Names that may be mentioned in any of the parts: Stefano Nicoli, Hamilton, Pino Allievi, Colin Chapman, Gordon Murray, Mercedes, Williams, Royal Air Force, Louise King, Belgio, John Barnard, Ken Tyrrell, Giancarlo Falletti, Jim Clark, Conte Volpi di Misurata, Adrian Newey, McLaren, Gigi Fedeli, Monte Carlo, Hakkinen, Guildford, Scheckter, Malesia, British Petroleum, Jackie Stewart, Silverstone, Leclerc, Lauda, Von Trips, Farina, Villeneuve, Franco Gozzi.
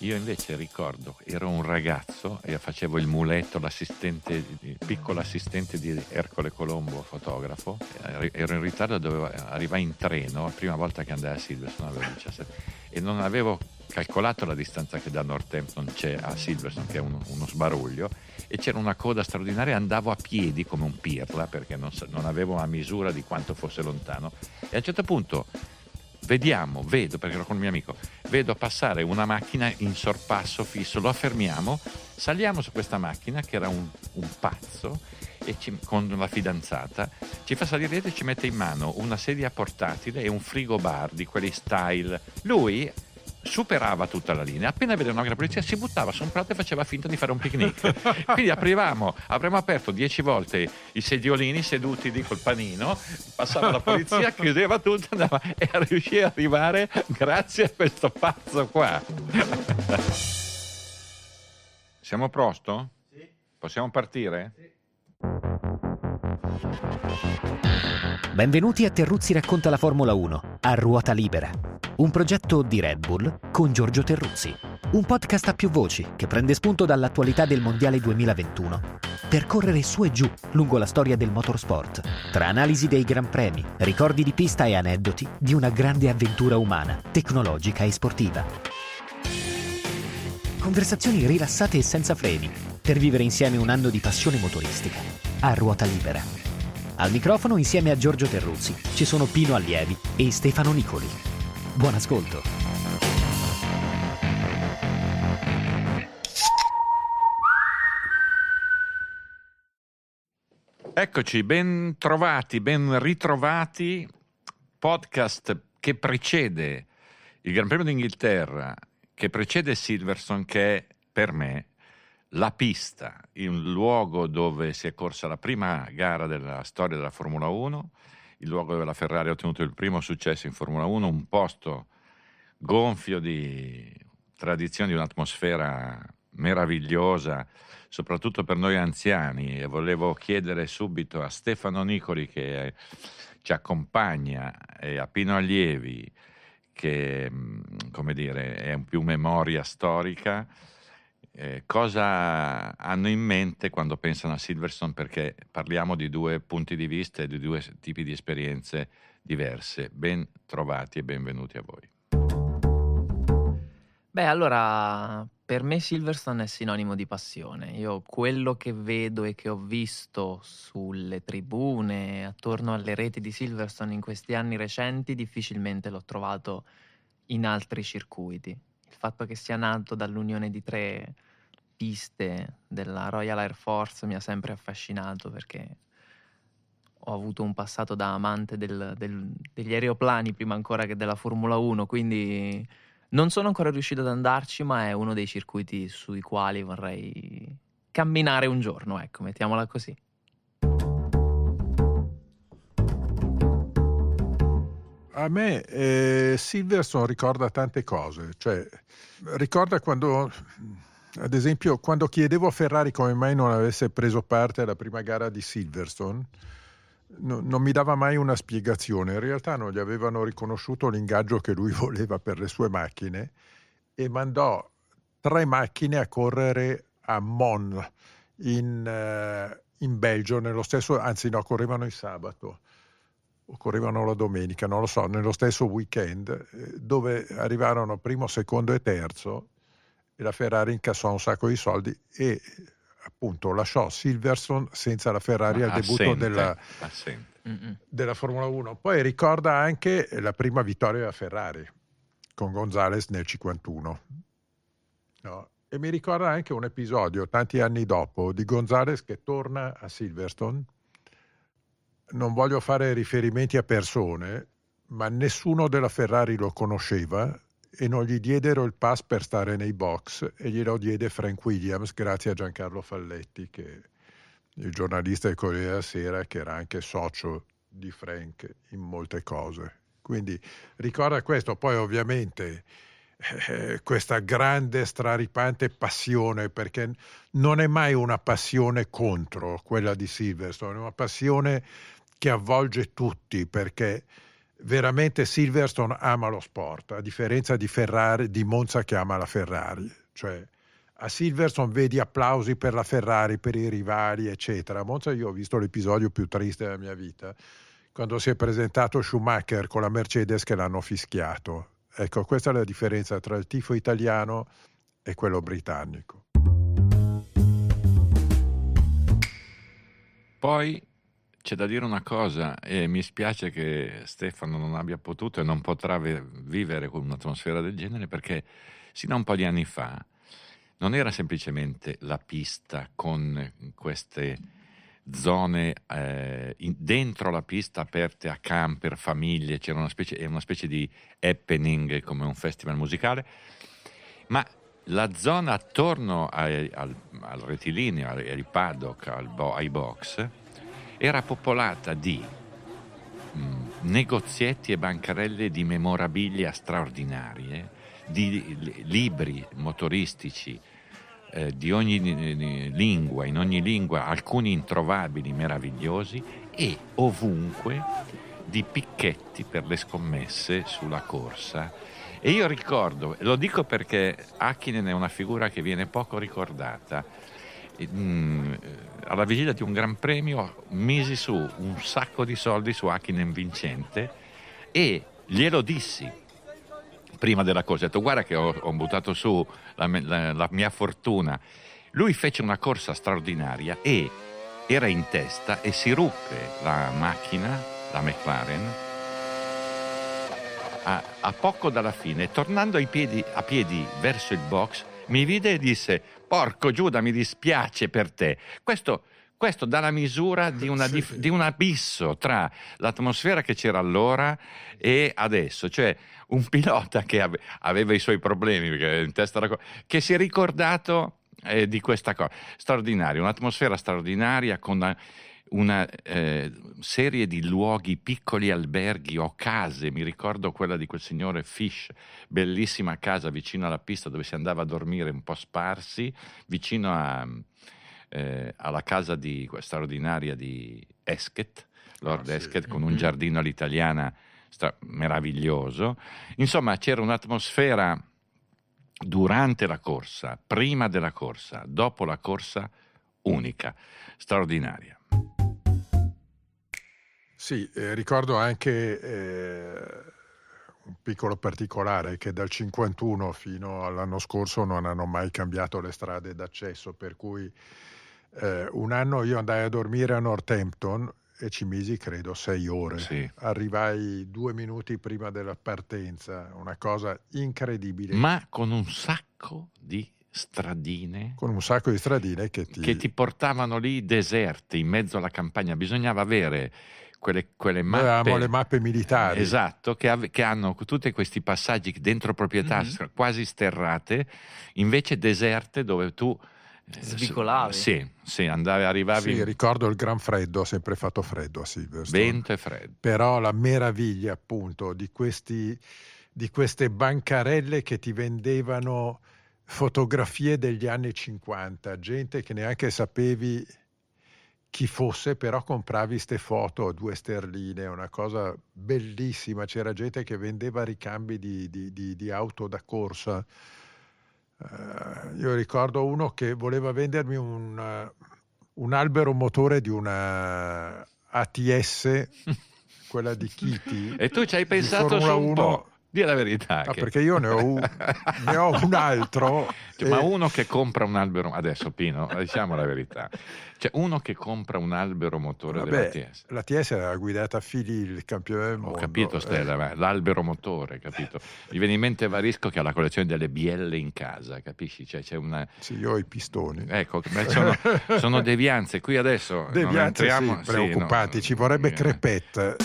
Io invece ricordo, ero un ragazzo e facevo il muletto, l'assistente, il piccolo assistente di Ercole Colombo, fotografo. Ero in ritardo, dovevo arrivare in treno, la prima volta che andai a Silverstone avevo 17 e non avevo calcolato la distanza che da Northampton c'è a Silverstone, che è uno sbaruglio, e c'era una coda straordinaria, andavo a piedi come un pirla perché non avevo a misura di quanto fosse lontano, e a un certo punto vedo, perché ero con il mio amico, vedo passare una macchina in sorpasso fisso, lo fermiamo, saliamo su questa macchina che era un pazzo, e con la fidanzata ci fa salire dietro e ci mette in mano una sedia portatile e un frigo bar di quelli style. Lui superava tutta la linea, appena vedeva una polizia si buttava su un prato e faceva finta di fare un picnic. Quindi avremmo aperto 10 volte i sediolini seduti lì col panino, passava la polizia, chiudeva tutto, andava, e riuscì ad arrivare grazie a questo pazzo qua. Siamo pronto? Sì. Possiamo partire? Sì. Benvenuti a Terruzzi racconta la Formula 1 a ruota libera, un progetto di Red Bull con Giorgio Terruzzi, un podcast a più voci che prende spunto dall'attualità del Mondiale 2021 per correre su e giù lungo la storia del motorsport, tra analisi dei gran premi, ricordi di pista e aneddoti di una grande avventura umana, tecnologica e sportiva. Conversazioni rilassate e senza freni per vivere insieme un anno di passione motoristica a ruota libera. Al microfono, insieme a Giorgio Terruzzi, ci sono Pino Allievi e Stefano Nicoli. Buon ascolto. Eccoci, ben trovati, ben ritrovati. Podcast che precede il Gran Premio d'Inghilterra, che precede Silverstone, che è per me la pista, il luogo dove si è corsa la prima gara della storia della Formula 1, il luogo dove la Ferrari ha ottenuto il primo successo in Formula 1, un posto gonfio di tradizioni, di un'atmosfera meravigliosa, soprattutto per noi anziani. E volevo chiedere subito a Stefano Nicoli, che ci accompagna, e a Pino Allievi, che, come dire, è più memoria storica, cosa hanno in mente quando pensano a Silverstone, perché parliamo di due punti di vista e di due tipi di esperienze diverse. Ben trovati e benvenuti a voi. Beh, allora, per me Silverstone è sinonimo di passione. Io quello che vedo e che ho visto sulle tribune, attorno alle reti di Silverstone in questi anni recenti, difficilmente l'ho trovato in altri circuiti. Il fatto che sia nato dall'unione di 3 piste della Royal Air Force mi ha sempre affascinato, perché ho avuto un passato da amante degli aeroplani prima ancora che della Formula 1, quindi non sono ancora riuscito ad andarci, ma è uno dei circuiti sui quali vorrei camminare un giorno, ecco, mettiamola così. A me Silverstone ricorda tante cose, cioè ricorda quando, ad esempio, quando chiedevo a Ferrari come mai non avesse preso parte alla prima gara di Silverstone, non mi dava mai una spiegazione. In realtà non gli avevano riconosciuto l'ingaggio che lui voleva per le sue macchine e mandò 3 macchine a correre a Monza in Belgio, nello stesso, anzi no, correvano il sabato. Occorrevano la domenica, non lo so, nello stesso weekend, dove arrivarono primo, secondo e terzo, e la Ferrari incassò un sacco di soldi e appunto lasciò Silverstone senza la Ferrari al debutto della Formula 1. Poi ricorda anche la prima vittoria della Ferrari con Gonzales nel 51, no? E mi ricorda anche un episodio tanti anni dopo di Gonzales che torna a Silverstone. Non voglio fare riferimenti a persone, ma nessuno della Ferrari lo conosceva e non gli diedero il pass per stare nei box, e glielo diede Frank Williams grazie a Giancarlo Falletti, che il giornalista del Corriere della Sera, che era anche socio di Frank in molte cose. Quindi ricorda questo. Poi ovviamente questa grande straripante passione, perché non è mai una passione contro quella di Silverstone, è una passione che avvolge tutti, perché veramente Silverstone ama lo sport, a differenza di Ferrari, di Monza che ama la Ferrari. Cioè a Silverstone vedi applausi per la Ferrari, per i rivali, eccetera. A Monza io ho visto l'episodio più triste della mia vita, quando si è presentato Schumacher con la Mercedes che l'hanno fischiato. Ecco, questa è la differenza tra il tifo italiano e quello britannico. Poi c'è da dire una cosa, e mi spiace che Stefano non abbia potuto e non potrà vivere con un'atmosfera del genere, perché sino a un po' di anni fa non era semplicemente la pista con queste zone dentro la pista aperte a camper, famiglie, c'era una specie di happening come un festival musicale, ma la zona attorno al rettilineo, ai paddock, ai box era popolata di negozietti e bancarelle di memorabilia straordinarie, di libri motoristici di ogni lingua, in ogni lingua, alcuni introvabili, meravigliosi, e ovunque di picchetti per le scommesse sulla corsa. E io ricordo, lo dico perché Hakkinen è una figura che viene poco ricordata, alla vigilia di un gran premio misi su un sacco di soldi su Hakkinen vincente e glielo dissi prima della corsa, ho detto guarda che ho buttato su la mia fortuna. Lui fece una corsa straordinaria e era in testa e si ruppe la macchina, la McLaren, a poco dalla fine. Tornando a piedi verso il box mi vide e disse: porco Giuda, mi dispiace per te. Questo dà la misura di un abisso tra l'atmosfera che c'era allora e adesso, cioè un pilota che aveva i suoi problemi, perché in testa era che si è ricordato di questa cosa straordinaria, un'atmosfera straordinaria con una serie di luoghi, piccoli alberghi o case. Mi ricordo quella di quel signore Fish, bellissima casa vicino alla pista dove si andava a dormire un po' sparsi, vicino alla casa straordinaria di Hesketh, Lord Hesketh, sì, con un giardino all'italiana meraviglioso. Insomma, c'era un'atmosfera durante la corsa, prima della corsa, dopo la corsa, unica, straordinaria. Sì, ricordo anche un piccolo particolare, che dal 51 fino all'anno scorso non hanno mai cambiato le strade d'accesso, per cui un anno io andai a dormire a Northampton e ci misi credo 6 ore, sì. Arrivai 2 minuti prima della partenza, una cosa incredibile, ma con un sacco di stradine, con un sacco di stradine che ti portavano lì deserte, in mezzo alla campagna. Bisognava avere quelle mappe. Avevamo le mappe militari, esatto, che hanno tutti questi passaggi dentro proprietà, mm-hmm, quasi sterrate, invece deserte, dove tu svicolavi. Sì, andavi, arrivavi. Sì, ricordo il gran freddo, sempre fatto freddo a Silverstone. Vento e freddo. Però la meraviglia, appunto, di queste bancarelle che ti vendevano fotografie degli anni 50, gente che neanche sapevi chi fosse, però compravi ste foto a 2 sterline, una cosa bellissima. C'era gente che vendeva ricambi di auto da corsa. Io ricordo uno che voleva vendermi un albero motore di una ATS, quella di Kitty. E tu ci hai pensato su un po'? Dì la verità. No, che... perché io ne ho un altro. Cioè, e... Ma uno che compra un albero... Adesso, Pino, diciamo la verità. Cioè, uno che compra un albero motore dell'ATS. L'ATS era guidata a Fili, il campione del mondo. Ho capito, Stella, l'albero motore, capito? Mi viene in mente Varisco che ha la collezione delle bielle in casa, capisci? Cioè, c'è una... Sì, io ho i pistoni. Ecco, sono devianze. Qui adesso entriamo... Sì, preoccupati, ci vorrebbe crepetta.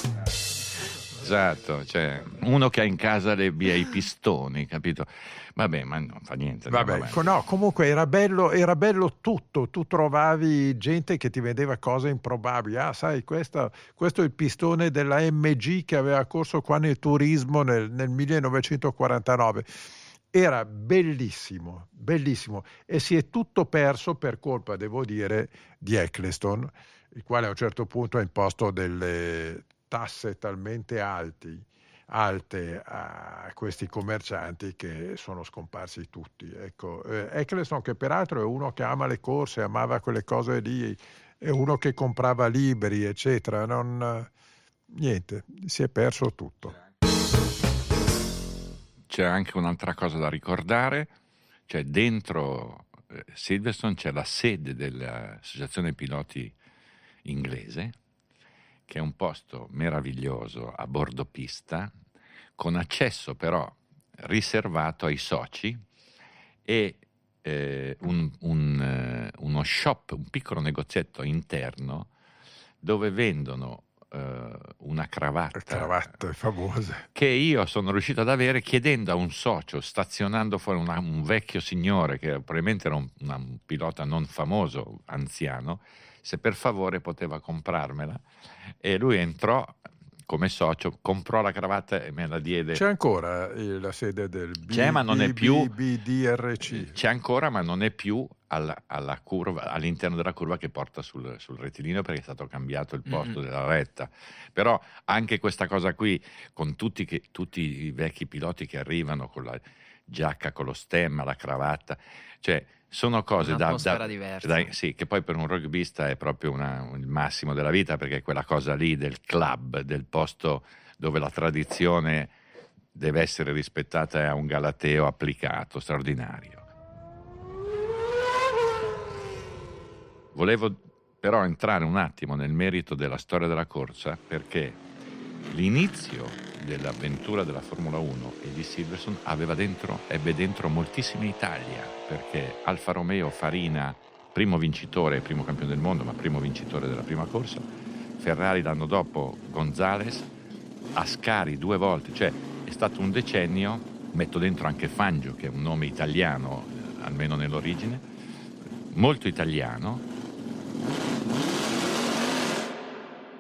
Esatto, cioè uno che ha in casa i pistoni, capito? Vabbè, ma non fa niente. Vabbè, no, comunque era bello tutto, tu trovavi gente che ti vendeva cose improbabili. Ah, sai, questo è il pistone della MG che aveva corso qua nel turismo nel 1949. Era bellissimo, bellissimo, e si è tutto perso per colpa, devo dire, di Eccleston, il quale a un certo punto ha imposto delle tasse talmente alte a questi commercianti che sono scomparsi tutti. Ecco, Eccleston, che peraltro è uno che ama le corse, amava quelle cose lì, è uno che comprava libri eccetera, niente, si è perso tutto. C'è anche un'altra cosa da ricordare, cioè dentro Silverstone c'è la sede dell'associazione piloti inglese, che è un posto meraviglioso a bordo pista, con accesso però riservato ai soci, e uno shop, un piccolo negozietto interno dove vendono una cravatta famosa, che io sono riuscito ad avere chiedendo a un socio, stazionando fuori un vecchio signore che probabilmente era un pilota non famoso, anziano, se per favore poteva comprarmela, e lui entrò come socio, comprò la cravatta e me la diede. C'è ancora la sede del BDRC? C'è ancora, ma non è più alla curva, all'interno della curva che porta sul rettilineo, perché è stato cambiato il posto della retta. Però anche questa cosa qui, con tutti i vecchi piloti che arrivano con la giacca, con lo stemma, la cravatta, cioè sono cose sì, che poi per un rugbista è proprio il massimo della vita, perché è quella cosa lì del club, del posto dove la tradizione deve essere rispettata, è un galateo applicato, straordinario. Volevo però entrare un attimo nel merito della storia della corsa, perché l'inizio dell'avventura della Formula 1 e di Silverstone ebbe dentro moltissima Italia, perché Alfa Romeo Farina, primo campione del mondo, ma primo vincitore della prima corsa, Ferrari l'anno dopo, Gonzales, Ascari 2 volte, cioè è stato un decennio, metto dentro anche Fangio, che è un nome italiano, almeno nell'origine, molto italiano.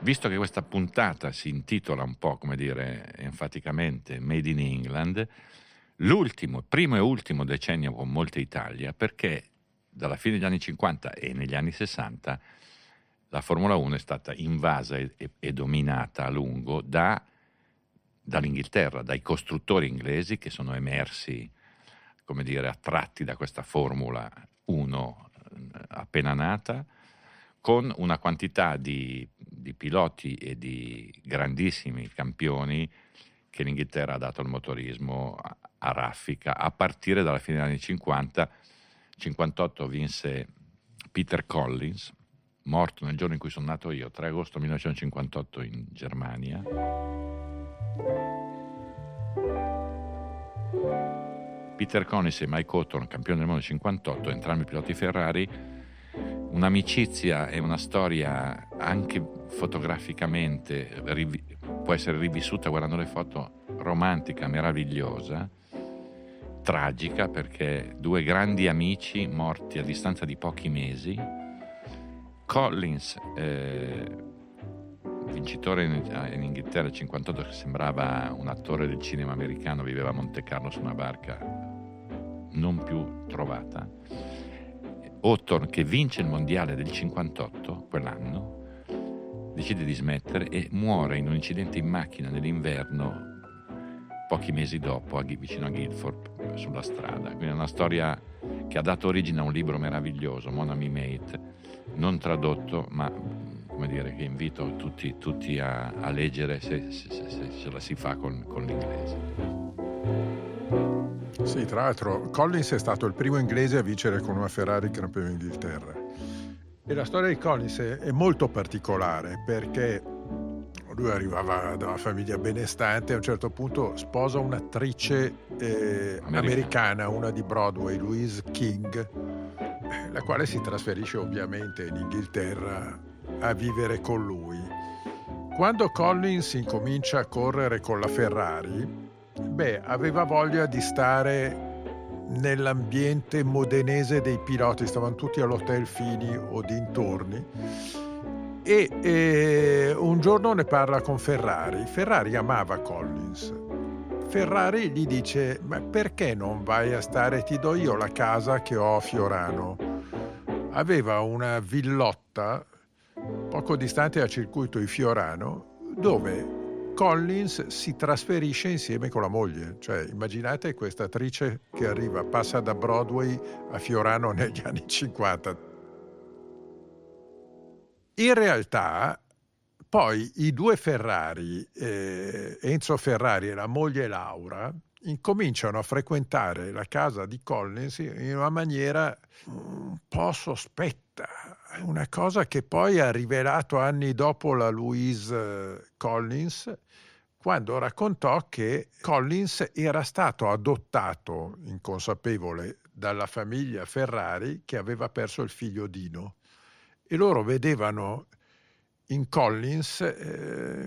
Visto che questa puntata si intitola un po', come dire, enfaticamente Made in England, primo e ultimo decennio con molta Italia, perché dalla fine degli anni 50 e negli anni 60 la Formula 1 è stata invasa e dominata a lungo dall'Inghilterra, dai costruttori inglesi che sono emersi, come dire, attratti da questa Formula 1 appena nata, con una quantità di piloti e di grandissimi campioni che l'Inghilterra ha dato al motorismo a raffica, a partire dalla fine degli anni 50. 58 vinse Peter Collins, morto nel giorno in cui sono nato io, 3 agosto 1958 in Germania. Peter Collins e Mike Hawthorne, campione del mondo 58, entrambi piloti Ferrari. Un'amicizia e una storia anche fotograficamente può essere rivissuta guardando le foto, romantica, meravigliosa, tragica, perché 2 grandi amici morti a distanza di pochi mesi. Collins, vincitore in Inghilterra nel 58, che sembrava un attore del cinema americano, viveva a Monte Carlo su una barca non più trovata. Hawthorne, che vince il mondiale del 58 quell'anno, decide di smettere e muore in un incidente in macchina nell'inverno pochi mesi dopo vicino a Guildford, sulla strada. Quindi è una storia che ha dato origine a un libro meraviglioso, Mon Ami Mate, non tradotto, ma come dire che invito tutti a leggere se ce la si fa con l'inglese. Sì, tra l'altro Collins è stato il primo inglese a vincere con una Ferrari il Gran Premio d'Inghilterra, e la storia di Collins è molto particolare, perché lui arrivava da una famiglia benestante, a un certo punto sposa un'attrice americana, una di Broadway, Louise King, la quale si trasferisce ovviamente in Inghilterra a vivere con lui. Quando Collins incomincia a correre con la Ferrari, aveva voglia di stare nell'ambiente modenese dei piloti, stavano tutti all'Hotel Fini o dintorni, e un giorno ne parla con Ferrari. Ferrari amava Collins. Ferrari gli dice: ma perché non vai a stare, ti do io la casa che ho a Fiorano. Aveva una villotta poco distante dal circuito di Fiorano, dove Collins si trasferisce insieme con la moglie, cioè immaginate questa attrice che arriva, passa da Broadway a Fiorano negli anni 50. In realtà poi i due Ferrari, Enzo Ferrari e la moglie Laura, incominciano a frequentare la casa di Collins in una maniera un po' sospetta, una cosa che poi ha rivelato anni dopo la Louise Collins, quando raccontò che Collins era stato adottato, inconsapevole, dalla famiglia Ferrari che aveva perso il figlio Dino, e loro vedevano in Collins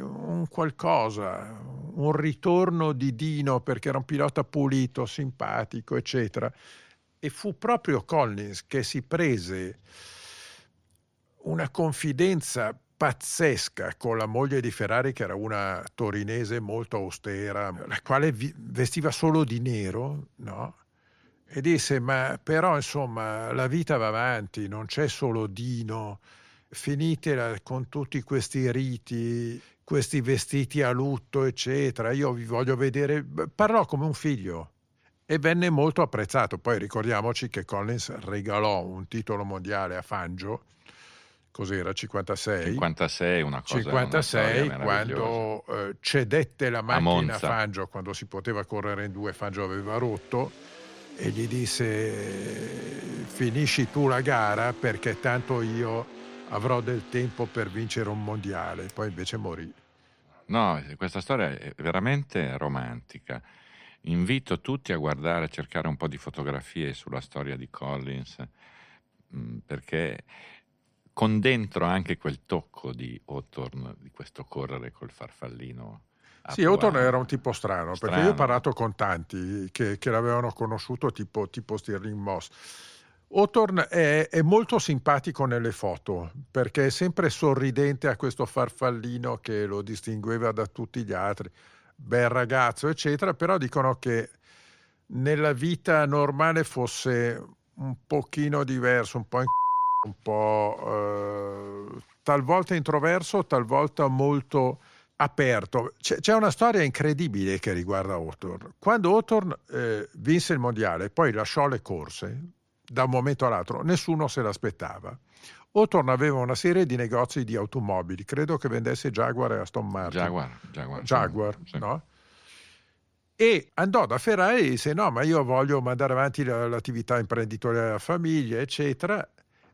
un qualcosa, un ritorno di Dino, perché era un pilota pulito, simpatico, eccetera. E fu proprio Collins che si prese una confidenza pazzesca con la moglie di Ferrari, che era una torinese molto austera, la quale vestiva solo di nero, no? E disse: ma però insomma la vita va avanti, non c'è solo Dino, finitela con tutti questi riti, questi vestiti a lutto, eccetera, io vi voglio vedere. Parlò come un figlio e venne molto apprezzato. Poi ricordiamoci che Collins regalò un titolo mondiale a Fangio, cos'era, 56? 56, una cosa, 56, una quando cedette la macchina a Fangio, quando si poteva correre in due, Fangio aveva rotto, e gli disse: finisci tu la gara perché tanto io avrò del tempo per vincere un mondiale. Poi invece morì. No, questa storia è veramente romantica. Invito tutti a guardare, a cercare un po' di fotografie sulla storia di Collins, perché con dentro anche quel tocco di Hawthorne, di questo correre col farfallino. Sì, Hawthorne era un tipo strano, perché io ho parlato con tanti che l'avevano conosciuto tipo Stirling Moss. Hawthorne è molto simpatico nelle foto, perché è sempre sorridente, a questo farfallino che lo distingueva da tutti gli altri, bel ragazzo, eccetera, però dicono che nella vita normale fosse un pochino diverso, un po' talvolta introverso, talvolta molto aperto. C'è una storia incredibile che riguarda Hawthorne. Quando Hawthorne vinse il mondiale, poi lasciò le corse, da un momento all'altro nessuno se l'aspettava. Hawthorne aveva una serie di negozi di automobili, credo che vendesse Jaguar e Aston Martin. Jaguar sì. No? E andò da Ferrari e disse: no, ma io voglio mandare avanti l'attività imprenditoriale della famiglia, eccetera.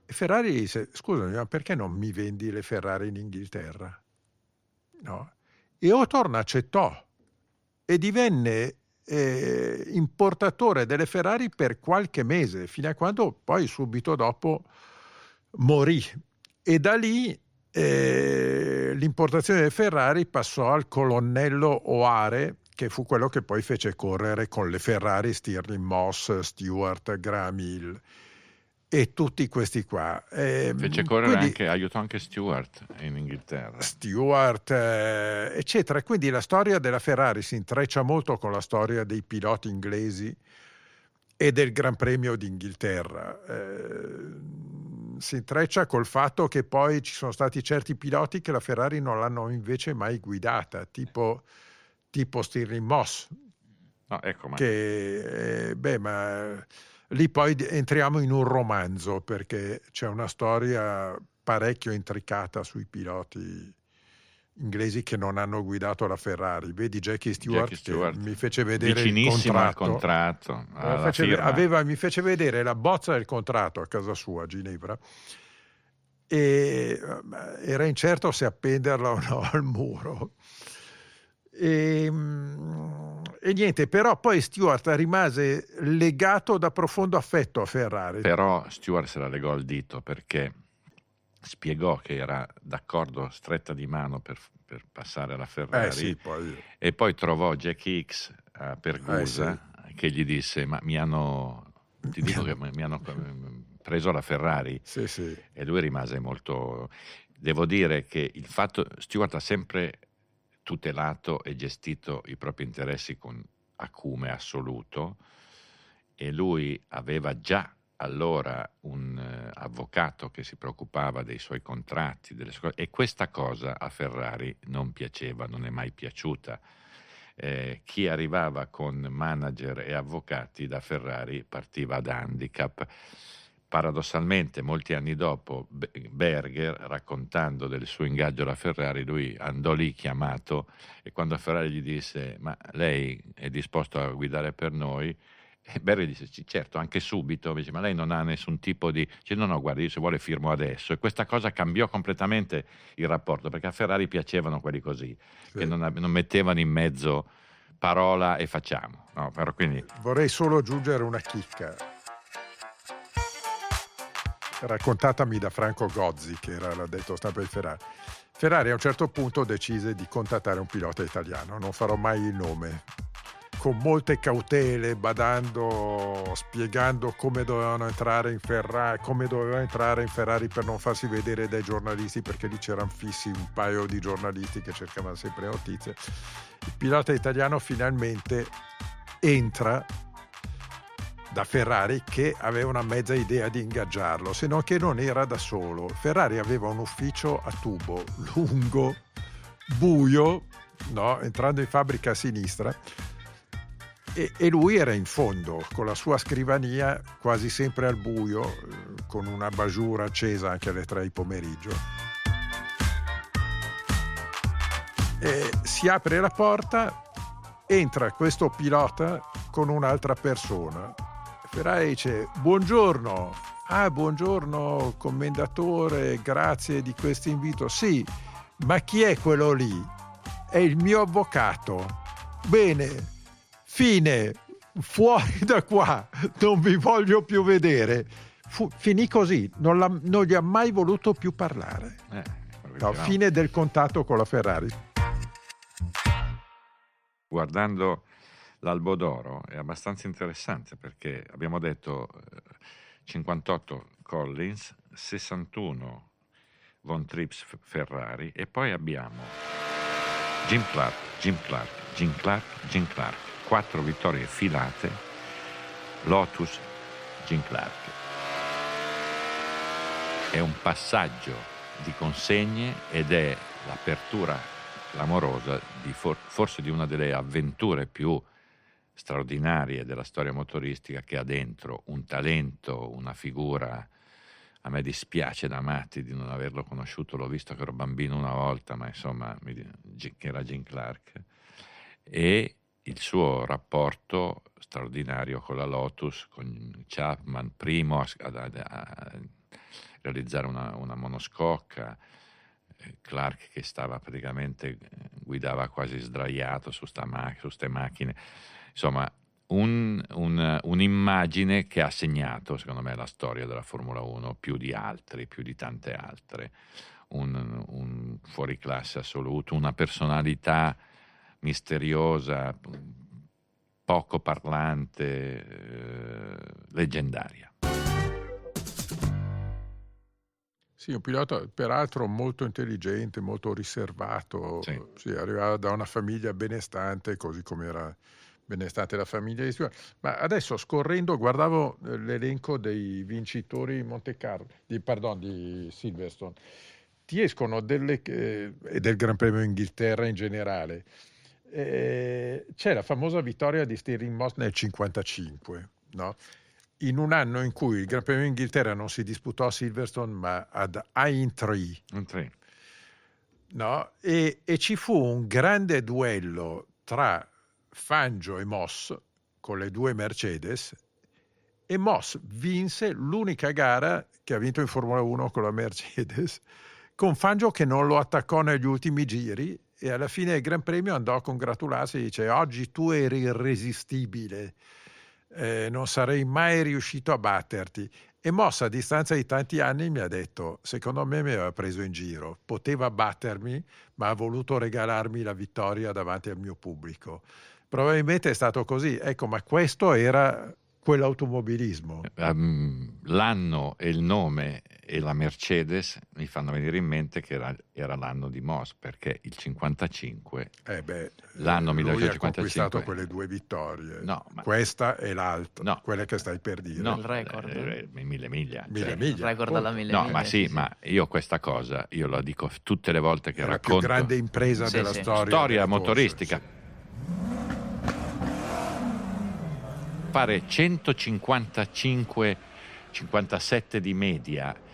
E Ferrari disse: scusami, ma perché non mi vendi le Ferrari in Inghilterra? No? E Hawthorne accettò e divenne importatore delle Ferrari per qualche mese, fino a quando poi subito dopo morì, e da lì l'importazione delle Ferrari passò al colonnello O'Hare, che fu quello che poi fece correre con le Ferrari Stirling Moss, Stewart, Graham Hill e tutti questi qua. Fece correre, quindi, aiutò anche Stewart in Inghilterra. Stewart, eccetera. Quindi la storia della Ferrari si intreccia molto con la storia dei piloti inglesi e del Gran Premio d'Inghilterra. Si intreccia col fatto che poi ci sono stati certi piloti che la Ferrari non l'hanno invece mai guidata, tipo Stirling Moss. No, ecco, ma... Lì poi entriamo in un romanzo, perché c'è una storia parecchio intricata sui piloti inglesi che non hanno guidato la Ferrari. Vedi Jackie Stewart mi fece vedere il contratto. Mi fece vedere la bozza del contratto a casa sua a Ginevra, e era incerto se appenderla o no al muro. E niente, però poi Stewart rimase legato da profondo affetto a Ferrari. Però Stewart se la legò al dito, perché spiegò che era d'accordo stretta di mano per passare alla Ferrari, e poi trovò Jack Hicks a Pergusa, sì, che gli disse: ma mi hanno preso la Ferrari, sì. E lui rimase molto... Devo dire che il fatto, Stewart ha sempre tutelato e gestito i propri interessi con acume assoluto, e lui aveva già allora un avvocato che si preoccupava dei suoi contratti, delle sue cose, e questa cosa a Ferrari non piaceva, non è mai piaciuta. Chi arrivava con manager e avvocati da Ferrari partiva ad handicap. Paradossalmente, molti anni dopo, Berger, raccontando del suo ingaggio alla Ferrari, lui andò lì chiamato, e quando Ferrari gli disse: ma lei è disposto a guidare per noi? E Berger disse: certo, anche subito. Dice: ma lei non ha nessun tipo di... Dice: no, guarda, io se vuole firmo adesso. E questa cosa cambiò completamente il rapporto, perché a Ferrari piacevano quelli così, sì, che non mettevano in mezzo parola e facciamo. No, però quindi... Vorrei solo aggiungere una chicca raccontatami da Franco Gozzi, che era l'addetto stampa di Ferrari. Ferrari a un certo punto decise di contattare un pilota italiano, non farò mai il nome, con molte cautele, badando, spiegando come dovevano entrare in Ferrari, come doveva entrare in Ferrari per non farsi vedere dai giornalisti, perché lì c'erano fissi un paio di giornalisti che cercavano sempre notizie. Il pilota italiano finalmente entra da Ferrari, che aveva una mezza idea di ingaggiarlo, se non che non era da solo. Ferrari aveva un ufficio a tubo, lungo, buio, no? Entrando in fabbrica a sinistra, e lui era in fondo con la sua scrivania quasi sempre al buio, con una basciura accesa anche alle 3 di pomeriggio. E si apre la porta, entra questo pilota con un'altra persona. Ferrari dice: buongiorno. Buongiorno commendatore, grazie di questo invito. Sì, ma chi è quello lì? È il mio avvocato. Bene, fine, fuori da qua, non vi voglio più vedere. Finì così, non gli ha mai voluto più parlare. No, fine del contatto con la Ferrari. Guardando l'Albodoro è abbastanza interessante, perché abbiamo detto 58 Collins, 61 Von Trips Ferrari, e poi abbiamo Jim Clark, 4 vittorie filate, Lotus, Jim Clark. È un passaggio di consegne ed è l'apertura clamorosa di forse di una delle avventure più straordinarie della storia motoristica, che ha dentro un talento, una figura. A me dispiace da matti di non averlo conosciuto, l'ho visto che ero bambino una volta, ma insomma, che era Jim Clark, e il suo rapporto straordinario con la Lotus, con Chapman, primo a realizzare una monoscocca, Clark che stava praticamente, guidava quasi sdraiato su ste macchine. Insomma, un'immagine che ha segnato, secondo me, la storia della Formula 1 più di tante altre. Un fuoriclasse assoluto, una personalità misteriosa, poco parlante, leggendaria. Sì, un pilota peraltro molto intelligente, molto riservato, sì. Sì, arrivava da una famiglia benestante, così come era benestante la famiglia di Stewart. Ma adesso scorrendo guardavo l'elenco dei vincitori di Monte Carlo, di Silverstone, ti escono e del Gran Premio d'Inghilterra in generale. C'è la famosa vittoria di Stirling Moss nel 1955, no? In un anno in cui il Gran Premio d'Inghilterra non si disputò a Silverstone, ma ad Aintree. No? E ci fu un grande duello tra Fangio e Moss con le due Mercedes, e Moss vinse l'unica gara che ha vinto in Formula 1 con la Mercedes, con Fangio che non lo attaccò negli ultimi giri, e alla fine del Gran Premio andò a congratularsi e dice: oggi tu eri irresistibile, non sarei mai riuscito a batterti. E Moss, a distanza di tanti anni, mi ha detto: secondo me mi aveva preso in giro, poteva battermi, ma ha voluto regalarmi la vittoria davanti al mio pubblico. Probabilmente è stato così, ecco, ma questo era quell'automobilismo. L'anno e il nome e la Mercedes mi fanno venire in mente che era l'anno di Moss, perché il 55, l'anno 1955, ha conquistato quelle due vittorie, questa e l'altra, quelle che stai per dire, il record, 1000 miglia, il record alla 1000 miglia. No, ma sì, ma io questa cosa io la dico tutte le volte che racconto, la più grande impresa della storia motoristica, fare 157 di media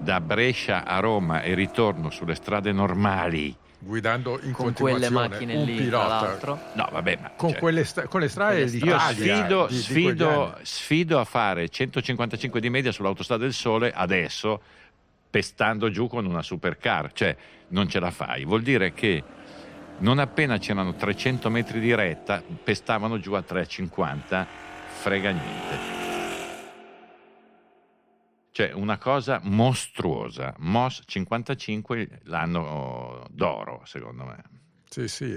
da Brescia a Roma e ritorno sulle strade normali, guidando in con quelle macchine un lì pilota. No, vabbè, ma con, cioè, con le strade d'Italia. Sfido a fare 155 di media sull'Autostrada del Sole adesso, pestando giù con una supercar, cioè non ce la fai. Vuol dire che non appena c'erano 300 metri di retta, pestavano giù a 3,50, frega niente. Cioè una cosa mostruosa. Moss 55, l'anno d'oro, secondo me. Sì,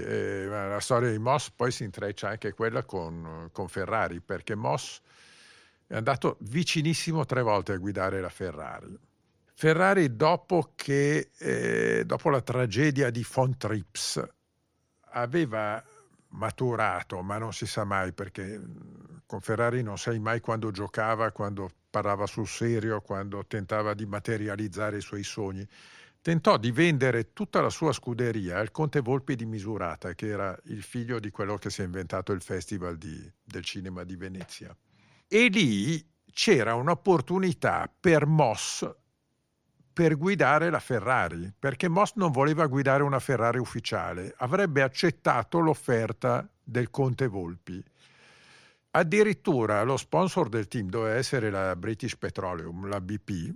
la storia di Moss poi si intreccia anche quella con Ferrari, perché Moss è andato vicinissimo 3 volte a guidare la Ferrari. Ferrari dopo la tragedia di Von Trips aveva maturato, ma non si sa mai, perché con Ferrari non sai mai quando giocava, quando parlava sul serio, quando tentava di materializzare i suoi sogni. Tentò di vendere tutta la sua scuderia al conte Volpi di Misurata, che era il figlio di quello che si è inventato il Festival del Cinema di Venezia. E lì c'era un'opportunità per Moss per guidare la Ferrari, perché Moss non voleva guidare una Ferrari ufficiale, avrebbe accettato l'offerta del conte Volpi. Addirittura lo sponsor del team doveva essere la British Petroleum, la BP.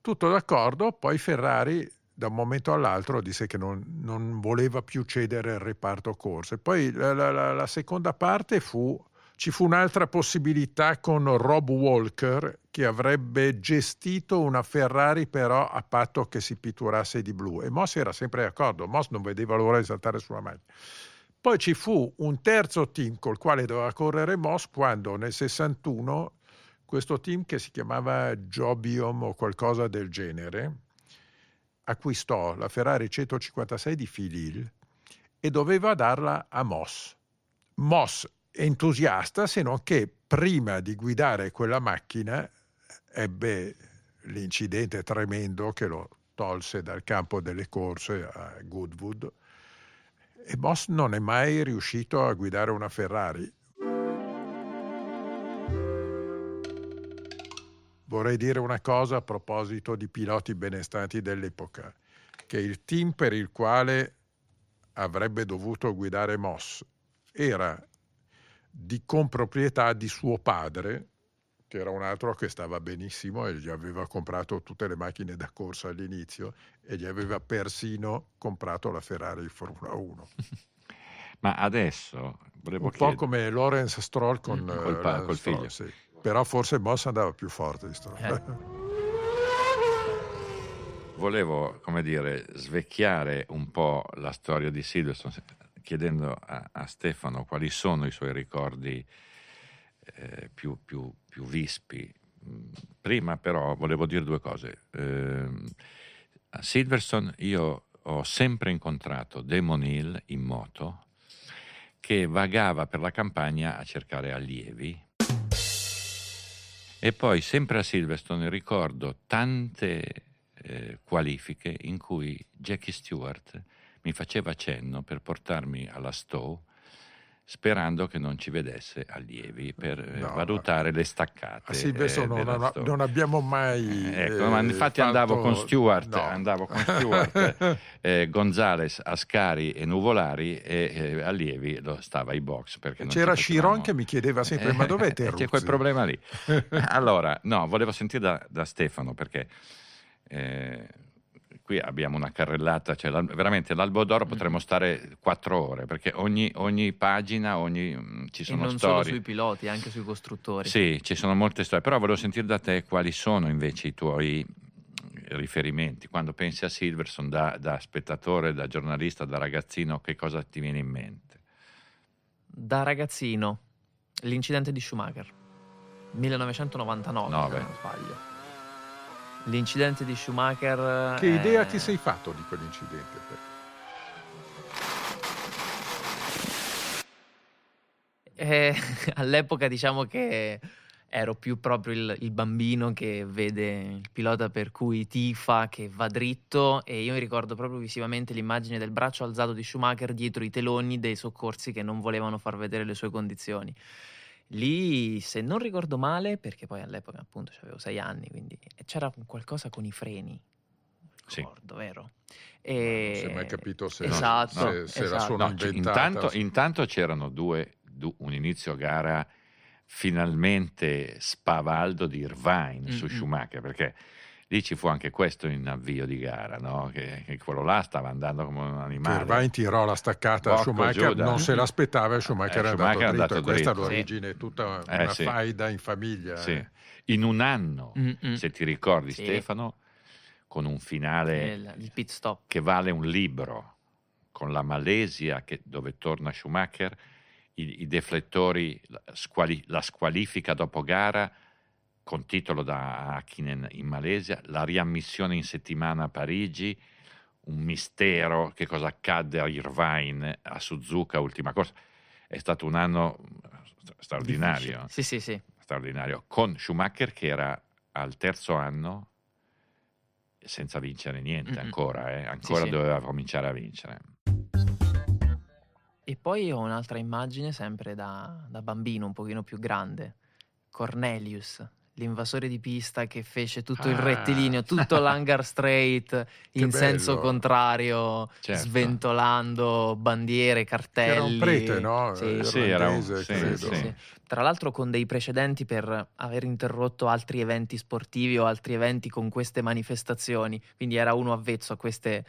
Tutto d'accordo, poi Ferrari da un momento all'altro disse che non voleva più cedere il reparto corse. Poi la seconda parte ci fu un'altra possibilità con Rob Walker, che avrebbe gestito una Ferrari però a patto che si pitturasse di blu, e Moss era sempre d'accordo, Moss non vedeva l'ora di saltare sulla maglia. Poi ci fu un terzo team col quale doveva correre Moss, quando nel 61 questo team, che si chiamava Jobium o qualcosa del genere, acquistò la Ferrari 156 di Filil e doveva darla a Moss. Moss entusiasta, se non che prima di guidare quella macchina ebbe l'incidente tremendo che lo tolse dal campo delle corse a Goodwood, e Moss non è mai riuscito a guidare una Ferrari. Vorrei dire una cosa a proposito di piloti benestanti dell'epoca, che il team per il quale avrebbe dovuto guidare Moss era di comproprietà di suo padre, che era un altro che stava benissimo e gli aveva comprato tutte le macchine da corsa all'inizio, e gli aveva persino comprato la Ferrari Formula 1. Ma adesso volevo chiedere, un po' come Lawrence Stroll con col figlio. Sì. Però forse Moss andava più forte di Stroll. Volevo, svecchiare un po' la storia di Silverstone, chiedendo a Stefano quali sono i suoi ricordi più vispi. Prima però volevo dire 2 cose. A Silverstone io ho sempre incontrato Damon Hill in moto, che vagava per la campagna a cercare allievi, e poi sempre a Silverstone ricordo tante qualifiche in cui Jackie Stewart mi faceva cenno per portarmi alla Stowe, sperando che non ci vedesse allievi, per valutare le staccate. A Silverstone non abbiamo mai infatti andavo con Stewart, Gonzales, Ascari e Nuvolari, e allievi lo stava ai box, perché c'era Chiron che mi chiedeva sempre ma dov'è Terruzzi? C'è quel problema lì. Allora volevo sentire da Stefano, perché qui abbiamo una carrellata, cioè veramente l'Albo d'Oro potremmo stare 4 ore, perché ogni pagina, ci sono storie. Non solo sui piloti, anche sui costruttori. Sì, ci sono molte storie, però volevo sentire da te quali sono invece i tuoi riferimenti. Quando pensi a Silverstone da spettatore, da giornalista, da ragazzino, che cosa ti viene in mente? Da ragazzino, l'incidente di Schumacher. 1999, se non sbaglio. L'incidente di Schumacher. Che idea ti sei fatto di quell'incidente? All'epoca diciamo che ero più proprio il bambino che vede il pilota per cui tifa, che va dritto, e io mi ricordo proprio visivamente l'immagine del braccio alzato di Schumacher dietro i teloni dei soccorsi che non volevano far vedere le sue condizioni. Lì, se non ricordo male, perché poi all'epoca appunto avevo 6 anni, quindi c'era qualcosa con i freni, ricordo, vero? Non si è mai capito se la sono inventata. Intanto c'erano un inizio gara finalmente spavaldo di Irvine su Schumacher, perché lì ci fu anche questo in avvio di gara, no? Che quello là stava andando come un animale. Che Irvine tirò la staccata a Schumacher, non se l'aspettava, e Schumacher era andato dritto. Questa è l'origine, tutta una faida in famiglia. Sì. In un anno, se ti ricordi, Stefano, con un finale il pit stop che vale un libro, con la Malesia dove torna Schumacher, i deflettori, la squalifica dopo gara con titolo da Hakkinen in Malesia, la riammissione in settimana a Parigi, un mistero, che cosa accadde a Irvine, a Suzuka, ultima corsa. È stato un anno straordinario. Sì. Straordinario, con Schumacher che era al 3° anno senza vincere niente, ancora doveva cominciare a vincere. E poi ho un'altra immagine sempre da bambino, un pochino più grande. Cornelius, l'invasore di pista che fece tutto il rettilineo, tutto l'hangar straight in senso contrario, sventolando bandiere, cartelli. Era un prete, no? Era un, credo. Tra l'altro con dei precedenti per aver interrotto altri eventi sportivi o altri eventi con queste manifestazioni, quindi era uno avvezzo a questi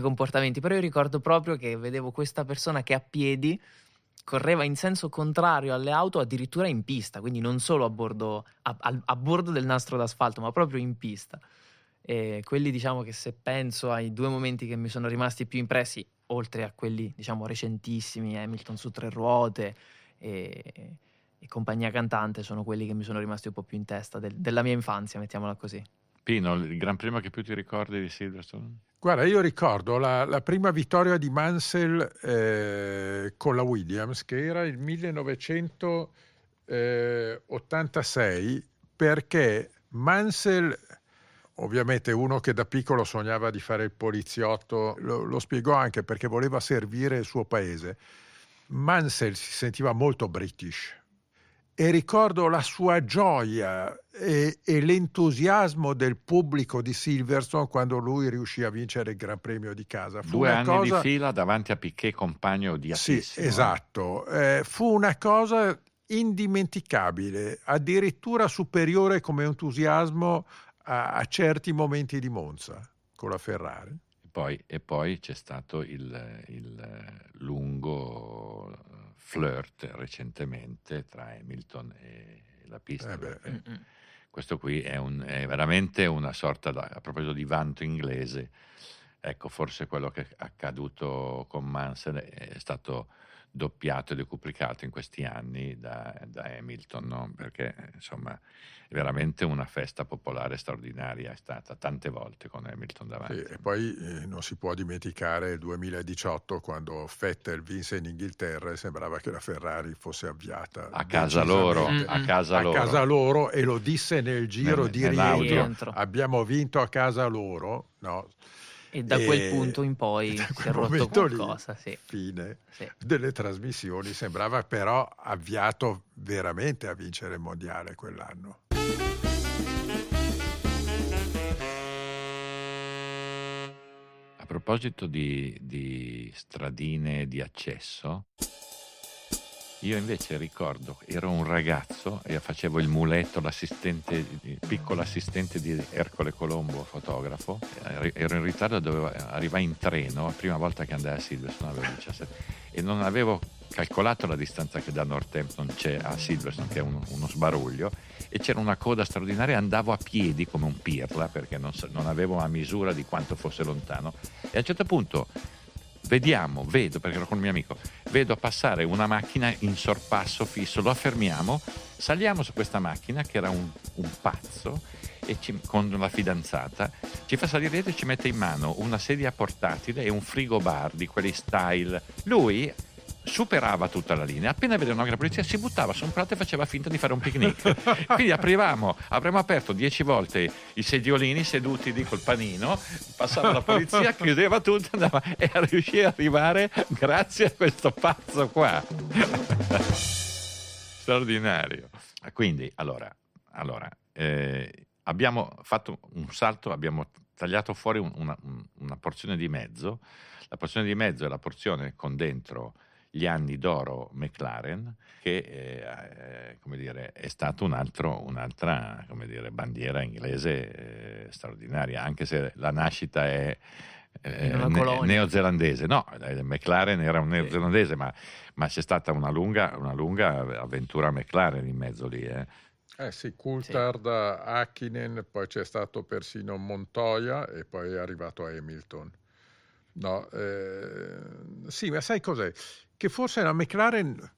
comportamenti. Però io ricordo proprio che vedevo questa persona che a piedi correva in senso contrario alle auto, addirittura in pista, quindi non solo a bordo del nastro d'asfalto, ma proprio in pista. E quelli, diciamo, che se penso ai 2 momenti che mi sono rimasti più impressi, oltre a quelli diciamo recentissimi, Hamilton su 3 ruote e compagnia cantante, sono quelli che mi sono rimasti un po' più in testa della mia infanzia, mettiamola così. Pino, il Gran Premio che più ti ricordi di Silverstone? Guarda, io ricordo la prima vittoria di Mansell con la Williams, che era il 1986, perché Mansell, ovviamente uno che da piccolo sognava di fare il poliziotto, lo spiegò anche perché voleva servire il suo paese. Mansell si sentiva molto British. E ricordo la sua gioia e l'entusiasmo del pubblico di Silverstone quando lui riuscì a vincere il Gran Premio di casa. Fu 2 anni di fila davanti a Piquet, compagno di Assisi. Sì, esatto. Fu una cosa indimenticabile, addirittura superiore come entusiasmo a certi momenti di Monza con la Ferrari. E poi c'è stato il lungo flirt recentemente tra Hamilton e la pista. Questo qui è veramente una sorta, a proposito di vanto inglese, ecco, forse quello che è accaduto con Mansell è stato doppiato e decuplicato in questi anni da Hamilton, no? Perché insomma veramente una festa popolare straordinaria è stata, tante volte con Hamilton davanti. Sì, e poi non si può dimenticare il 2018, quando Vettel vinse in Inghilterra e sembrava che la Ferrari fosse avviata a casa loro, e lo disse nel giro di rientro. Abbiamo vinto a casa loro, no? E da quel punto in poi si è rotto qualcosa. Fine delle trasmissioni. Sembrava però avviato veramente a vincere il mondiale quell'anno. A proposito di stradine di accesso, io invece ricordo, ero un ragazzo e facevo il muletto, il piccolo assistente di Ercole Colombo, fotografo. Ero in ritardo, dovevo arrivare in treno, la prima volta che andai a Silverstone avevo 17, e non avevo calcolato la distanza che da Northampton c'è a Silverstone, che è uno sbaruglio, e c'era una coda straordinaria. Andavo a piedi come un pirla, perché non avevo a misura di quanto fosse lontano, e a un certo punto vedo, perché ero con il mio amico, vedo passare una macchina in sorpasso fisso, lo affermiamo, Saliamo su questa macchina che era un pazzo e con la fidanzata ci fa salire dietro e ci mette in mano una sedia portatile e un frigo bar di quelli style. Lui superava tutta la linea, appena vedeva una polizia si buttava su un prato e faceva finta di fare un picnic. Quindi avremmo aperto 10 volte i sediolini seduti lì col panino, passava la polizia, chiudeva tutto, andava, e riuscì ad arrivare grazie a questo pazzo qua. Straordinario. Quindi allora, abbiamo fatto un salto, abbiamo tagliato fuori una porzione di mezzo. La porzione di mezzo è la porzione con dentro gli anni d'oro McLaren, che è stata un'altra bandiera inglese straordinaria, anche se la nascita è neozelandese. No, McLaren era un neozelandese, ma c'è stata una lunga avventura McLaren in mezzo lì. Coulthard, Hakkinen, poi c'è stato persino Montoya e poi è arrivato Hamilton. Sì, ma sai cos'è? Che forse la McLaren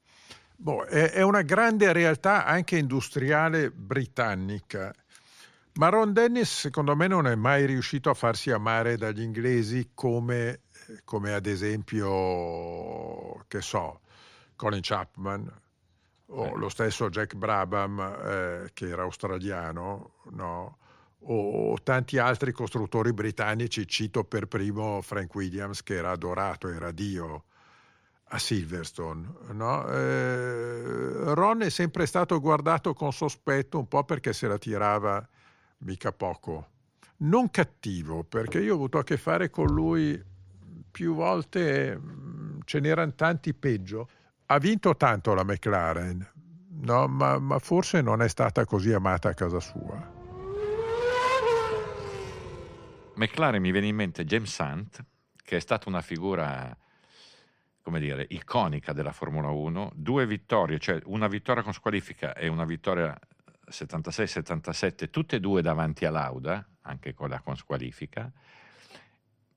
è una grande realtà anche industriale britannica, ma Ron Dennis secondo me non è mai riuscito a farsi amare dagli inglesi come ad esempio, che so, Colin Chapman o lo stesso Jack Brabham, che era australiano, no? O tanti altri costruttori britannici, cito per primo Frank Williams, che era adorato, era Dio a Silverstone, no? Ron è sempre stato guardato con sospetto, un po' perché se la tirava mica poco. Non cattivo, perché io ho avuto a che fare con lui più volte, ce n'erano tanti peggio. Ha vinto tanto la McLaren, no? Ma forse non è stata così amata a casa sua. McLaren, mi viene in mente James Hunt, che è stata una figura, iconica della Formula 1. 2 vittorie, cioè una vittoria con squalifica e una vittoria 76-77, tutte e due davanti a Lauda, anche quella con squalifica.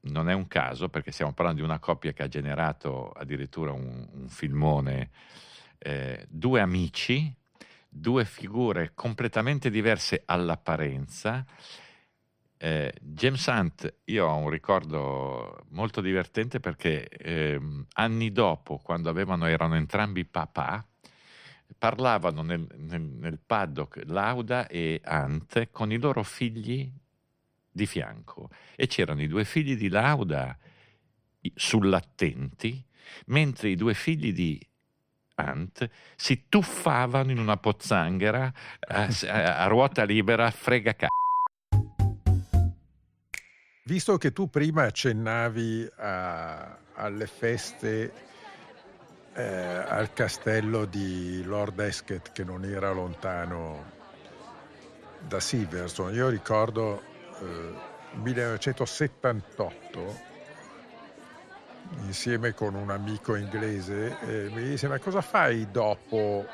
Non è un caso, perché stiamo parlando di una coppia che ha generato addirittura un filmone, 2 amici, 2 figure completamente diverse all'apparenza. James Hunt, io ho un ricordo molto divertente perché anni dopo, quando erano entrambi papà, parlavano nel paddock Lauda e Hunt con i loro figli di fianco, e c'erano i 2 figli di Lauda sull'attenti, mentre i 2 figli di Hunt si tuffavano in una pozzanghera a ruota libera, frega cazzo. Visto che tu prima accennavi alle feste al castello di Lord Esket, che non era lontano da Silverstone, io ricordo 1978, insieme con un amico inglese, mi disse: ma cosa fai dopo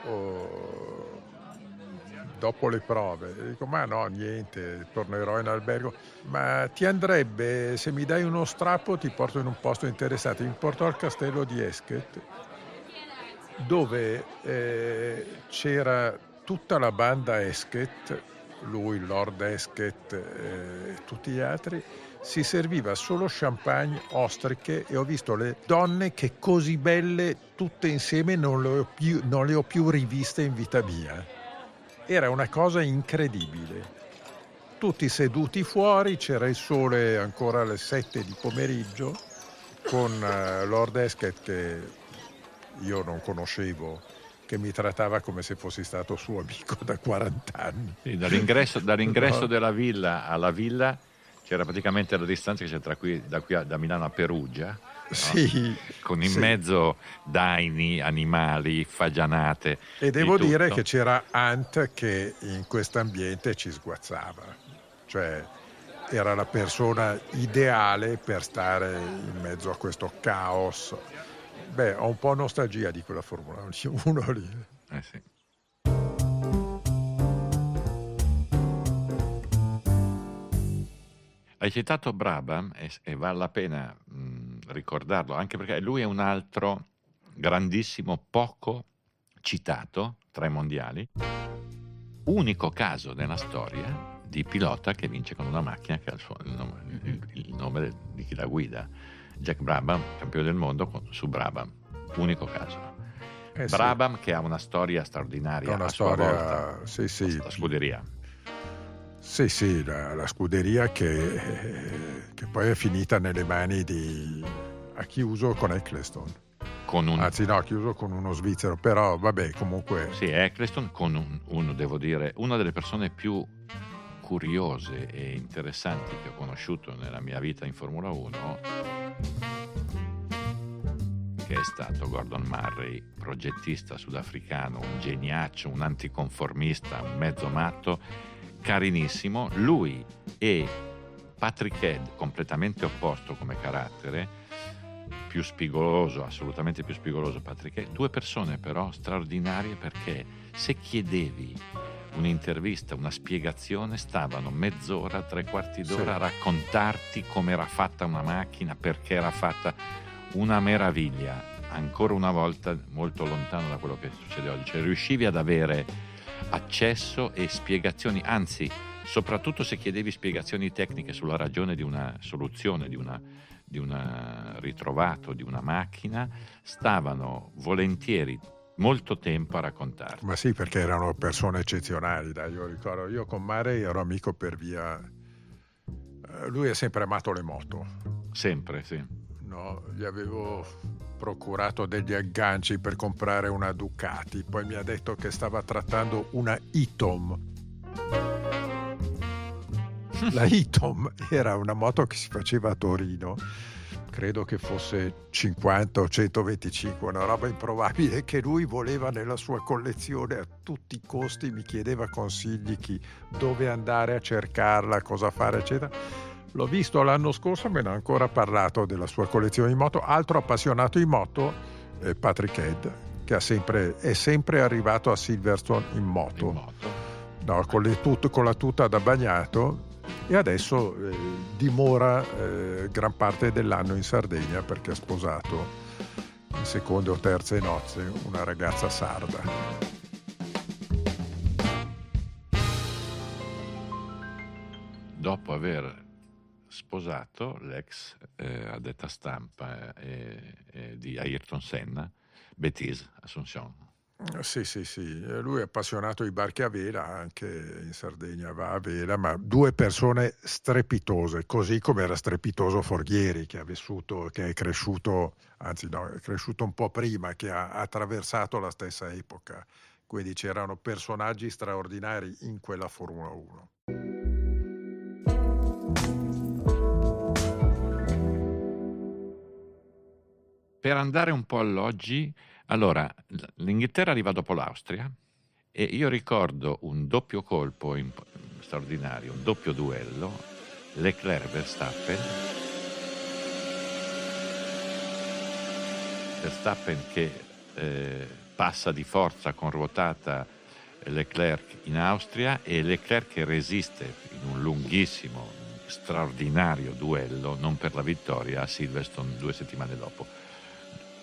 le prove? E dico: ma no, niente, tornerò in albergo. Ma ti andrebbe, se mi dai uno strappo ti porto in un posto interessante. Mi portò al castello di Esket, dove c'era tutta la banda Esket, lui, Lord Esket e tutti gli altri. Si serviva solo champagne, ostriche, e ho visto le donne che così belle tutte insieme non le ho più riviste in vita mia. Era una cosa incredibile. Tutti seduti fuori, c'era il sole ancora alle 7 di pomeriggio, con Lord Esket, che io non conoscevo, che mi trattava come se fossi stato suo amico da 40 anni. Sì, dall'ingresso della villa alla villa c'era praticamente la distanza che c'è da Milano a Perugia, no? Sì, con in mezzo daini, animali, fagianate. E devo dire che c'era Hunt che in quest'ambiente ci sguazzava, cioè era la persona ideale per stare in mezzo a questo caos. Ho un po' nostalgia di quella Formula 1 lì. Sì. Hai citato Brabham e vale la pena ricordarlo, anche perché lui è un altro grandissimo poco citato, 3 mondiali, unico caso nella storia di pilota che vince con una macchina che ha il nome di chi la guida. Jack Brabham, campione del mondo su Brabham, unico caso. Brabham sì, che ha una storia straordinaria, una volta, sì, la scuderia. Sì, sì, la scuderia che poi è finita nelle mani di... ha chiuso con Eccleston. Ha chiuso con uno svizzero, però vabbè, comunque... Sì, Eccleston con una delle persone più curiose e interessanti che ho conosciuto nella mia vita in Formula 1, che è stato Gordon Murray, progettista sudafricano, un geniaccio, un anticonformista, un mezzo matto, carinissimo. Lui e Patrick Head, completamente opposto come carattere, più spigoloso, assolutamente più spigoloso Patrick Head, 2 persone però straordinarie, perché se chiedevi un'intervista, una spiegazione, stavano mezz'ora, 3/4 d'ora a raccontarti come era fatta una macchina, perché era fatta. Una meraviglia, ancora una volta molto lontano da quello che succede oggi, cioè riuscivi ad avere accesso e spiegazioni, anzi soprattutto se chiedevi spiegazioni tecniche sulla ragione di una soluzione, di un ritrovato, di una macchina, stavano volentieri molto tempo a raccontarti. Ma sì, perché erano persone eccezionali, dai, io ricordo, io con Mare ero amico per via, lui ha sempre amato le moto, sempre, sì, no, gli avevo procurato degli agganci per comprare una Ducati, poi mi ha detto che stava trattando una Itom. La Itom era una moto che si faceva a Torino, credo che fosse 50 o 125, una roba improbabile che lui voleva nella sua collezione a tutti i costi, mi chiedeva consigli, dove andare a cercarla, cosa fare, eccetera. L'ho visto l'anno scorso, me ne ha ancora parlato della sua collezione di moto. Altro appassionato di moto è Patrick Head, che è sempre arrivato a Silverstone in moto, no, con la tuta da bagnato. E adesso dimora gran parte dell'anno in Sardegna, perché ha sposato in 2e o 3e nozze una ragazza sarda. Dopo aver sposato l'ex addetta stampa di Ayrton Senna, Beatriz Assunción. Sì, lui è appassionato di barche a vela, anche in Sardegna va a vela, ma 2 persone strepitose, così come era strepitoso Forghieri, è cresciuto un po' prima, che ha attraversato la stessa epoca, quindi c'erano personaggi straordinari in quella Formula 1. Per andare un po' all'oggi, allora, l'Inghilterra arriva dopo l'Austria e io ricordo un doppio colpo straordinario, un doppio duello, Leclerc-Verstappen. Verstappen che passa di forza con ruotata Leclerc in Austria, e Leclerc che resiste in un lunghissimo, straordinario duello, non per la vittoria, a Silverstone 2 settimane dopo.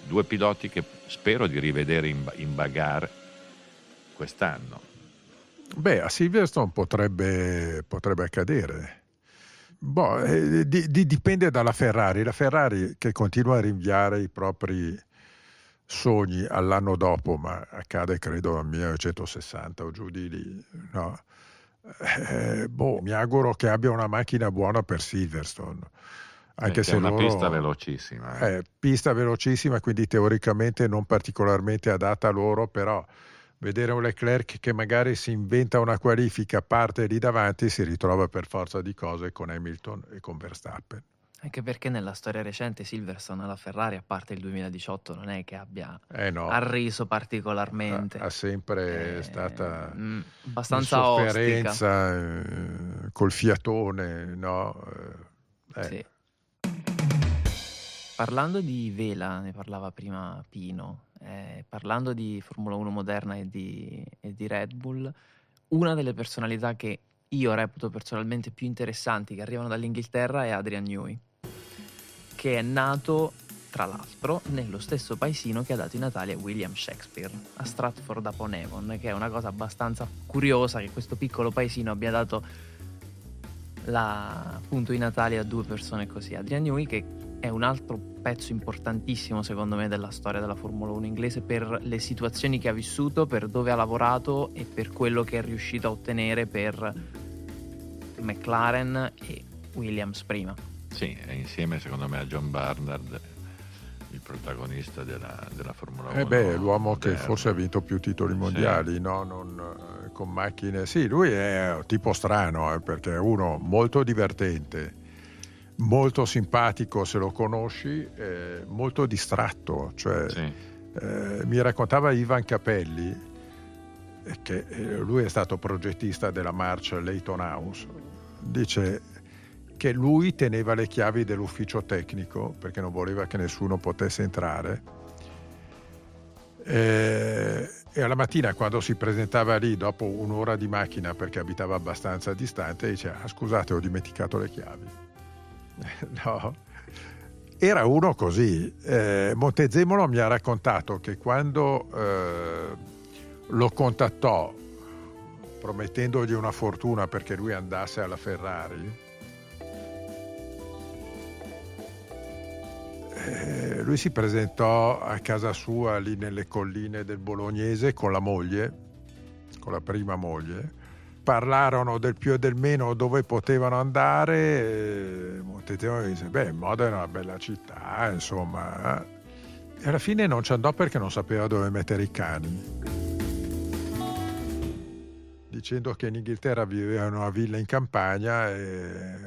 2 piloti che spero di rivedere in bagarre quest'anno. Beh, a Silverstone potrebbe accadere. Boh, dipende dalla Ferrari. La Ferrari che continua a rinviare i propri sogni all'anno dopo, ma accade credo nel 1960 o giù di lì, no? Mi auguro che abbia una macchina buona per Silverstone. Anche se è una pista velocissima. Pista velocissima, quindi teoricamente non particolarmente adatta a loro, però vedere un Leclerc che magari si inventa una qualifica, parte lì davanti, si ritrova per forza di cose con Hamilton e con Verstappen. Anche perché nella storia recente Silverstone alla Ferrari, a parte il 2018, non è che abbia arriso particolarmente. Ha sempre stata abbastanza sofferenza col fiatone, no? Sì. Parlando di vela, ne parlava prima Pino, parlando di Formula 1 moderna e di Red Bull, una delle personalità che io reputo personalmente più interessanti che arrivano dall'Inghilterra è Adrian Newey, che è nato tra l'altro nello stesso paesino che ha dato i natali a William Shakespeare, a Stratford-upon-Avon, che è una cosa abbastanza curiosa che questo piccolo paesino abbia dato appunto i natali a due persone così. Adrian Newey, che è un altro pezzo importantissimo secondo me della storia della Formula 1 inglese, per le situazioni che ha vissuto, per dove ha lavorato e per quello che è riuscito a ottenere per McLaren e Williams prima. Sì, è insieme secondo me a John Barnard il protagonista della Formula 1. L'uomo che forse ha vinto più titoli mondiali, sì. No? Non, con macchine. Sì, lui è un tipo strano, perché è uno molto divertente, molto simpatico se lo conosci, molto distratto. Cioè, sì. Mi raccontava Ivan Capelli che lui è stato progettista della March Leyton House. Dice che lui teneva le chiavi dell'ufficio tecnico perché non voleva che nessuno potesse entrare, e alla mattina quando si presentava lì dopo un'ora di macchina, perché abitava abbastanza distante, diceva: scusate, ho dimenticato le chiavi. No, era uno così. Montezemolo mi ha raccontato che quando lo contattò promettendogli una fortuna perché lui andasse alla Ferrari, lui si presentò a casa sua lì nelle colline del Bolognese con la moglie, con la prima moglie. Parlarono del più e del meno, dove potevano andare. Montezemolo disse: Modena è una bella città, insomma. E alla fine non ci andò perché non sapeva dove mettere i cani, dicendo che in Inghilterra vivevano a villa in campagna e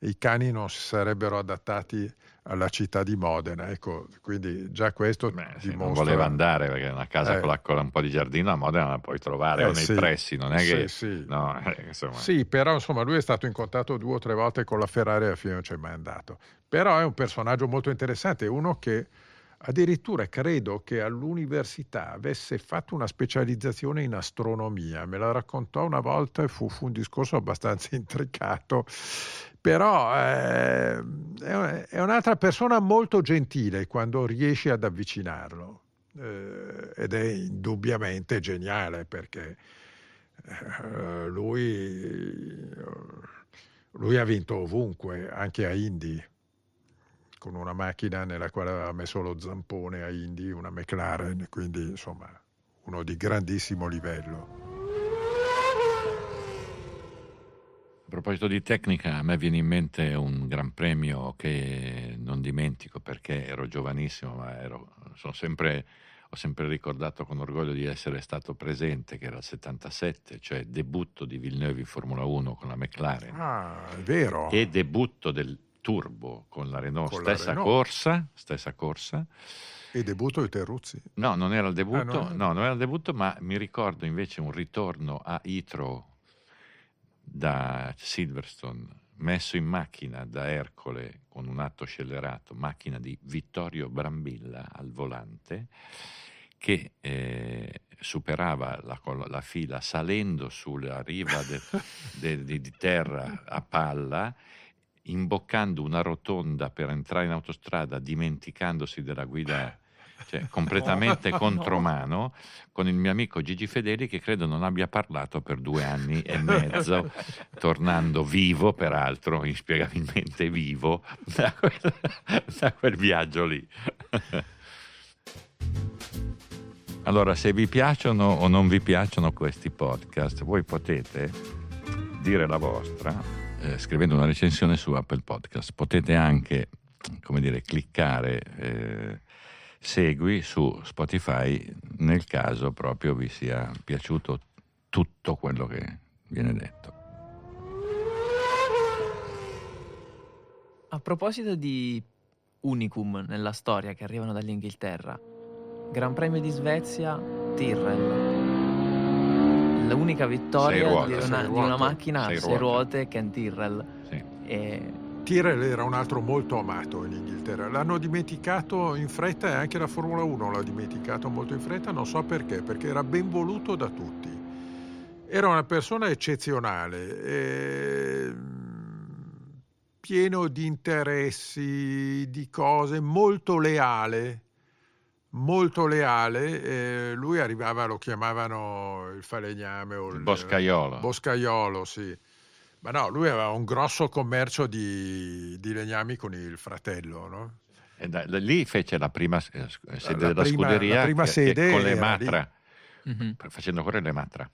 i cani non si sarebbero adattati alla città di Modena. Ecco, quindi già questo dimostra... Non voleva andare perché una casa con un po' di giardino a Modena la puoi trovare o nei pressi, non è che... Sì. No, insomma... Sì, però insomma lui è stato in contatto 2 o 3 volte con la Ferrari e alla fine non c'è mai andato. Però è un personaggio molto interessante, uno che addirittura credo che all'università avesse fatto una specializzazione in astronomia. Me la raccontò una volta e fu un discorso abbastanza intricato. Però è un'altra persona molto gentile quando riesci ad avvicinarlo, ed è indubbiamente geniale perché lui ha vinto ovunque, anche a Indy, con una macchina nella quale aveva messo lo zampone a Indy, una McLaren, quindi insomma uno di grandissimo livello. A proposito di tecnica, a me viene in mente un gran premio che non dimentico perché ero giovanissimo, ma ho sempre ricordato con orgoglio di essere stato presente, che era il 77, cioè debutto di Villeneuve in Formula 1 con la McLaren. Ah, è vero. E debutto del Turbo con la Renault, stessa corsa. E debutto di Terruzzi? No, non era il debutto, ma mi ricordo invece un ritorno a Itro da Silverstone, messo in macchina da Ercole con un atto scellerato, macchina di Vittorio Brambilla al volante, che superava la fila salendo sulla riva di terra a palla, imboccando una rotonda per entrare in autostrada, dimenticandosi della guida, cioè completamente contromano, con il mio amico Gigi Fedeli, che credo non abbia parlato per 2 anni e mezzo, tornando vivo, peraltro inspiegabilmente vivo, da quel viaggio lì. Allora, se vi piacciono o non vi piacciono questi podcast, voi potete dire la vostra scrivendo una recensione su Apple Podcast. Potete anche, come dire, cliccare segui su Spotify, nel caso proprio vi sia piaciuto tutto quello che viene detto. A proposito di unicum nella storia che arrivano dall'Inghilterra, Gran Premio di Svezia, Tyrrell, l'unica vittoria di una macchina a 6 ruote, Ken Tyrrell. Sì. E Tyrrell era un altro molto amato in Inghilterra, l'hanno dimenticato in fretta e anche la Formula 1 l'ha dimenticato molto in fretta, non so perché era ben voluto da tutti, era una persona eccezionale, pieno di interessi, di cose, molto leale. Lui arrivava, lo chiamavano il falegname o il boscaiolo. Boscaiolo, sì. Ma no, lui aveva un grosso commercio di legnami con il fratello, no? E da lì fece la prima sede della scuderia, la prima sede con le matra, facendo correre le matra.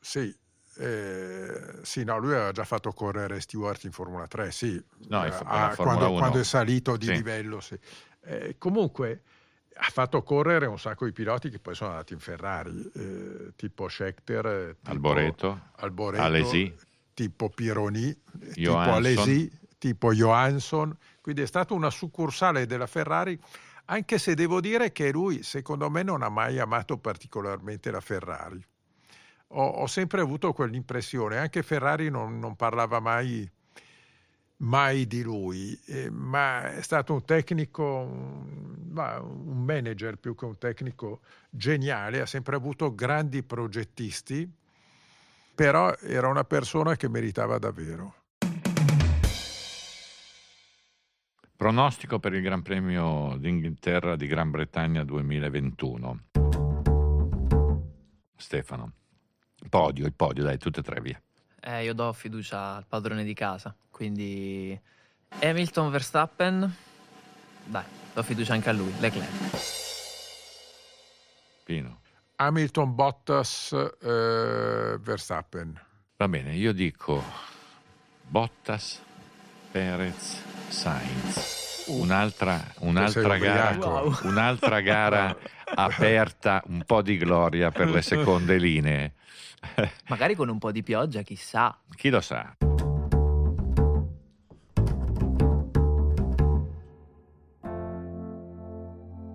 Sì. Sì, no, lui aveva già fatto correre Stewart in Formula 3, sì, no, quando è salito di livello, sì. Comunque ha fatto correre un sacco di piloti che poi sono andati in Ferrari, tipo Scheckter, tipo Alboreto, Alesi, tipo Pironi, tipo Alesi, tipo Johansson, quindi è stata una succursale della Ferrari, anche se devo dire che lui secondo me non ha mai amato particolarmente la Ferrari. Ho sempre avuto quell'impressione, anche Ferrari non parlava mai di lui, ma è stato un tecnico, un manager più che un tecnico geniale, ha sempre avuto grandi progettisti, però era una persona che meritava davvero. Pronostico per il Gran Premio d'Inghilterra di Gran Bretagna 2021. Stefano. Il podio, dai, tutte e tre, via. Io do fiducia al padrone di casa, quindi Hamilton, Verstappen, dai, do fiducia anche a lui. Leclerc. Pino. Hamilton, Bottas, Verstappen. Va bene, io dico Bottas, Perez, Sainz. Un'altra gara aperta, un po' di gloria per le seconde linee. Magari con un po' di pioggia, chissà. Chi lo sa.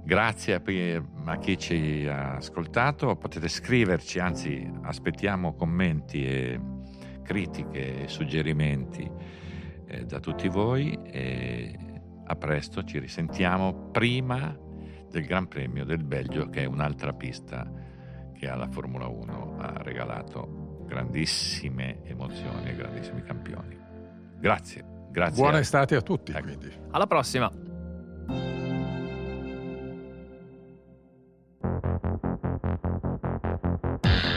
Grazie a chi ci ha ascoltato. Potete scriverci, anzi aspettiamo commenti e critiche e suggerimenti da tutti voi, e a presto, ci risentiamo prima del Gran Premio del Belgio, che è un'altra pista che alla Formula 1 ha regalato grandissime emozioni e grandissimi campioni. Grazie. Buona estate a tutti. Ecco. Alla prossima.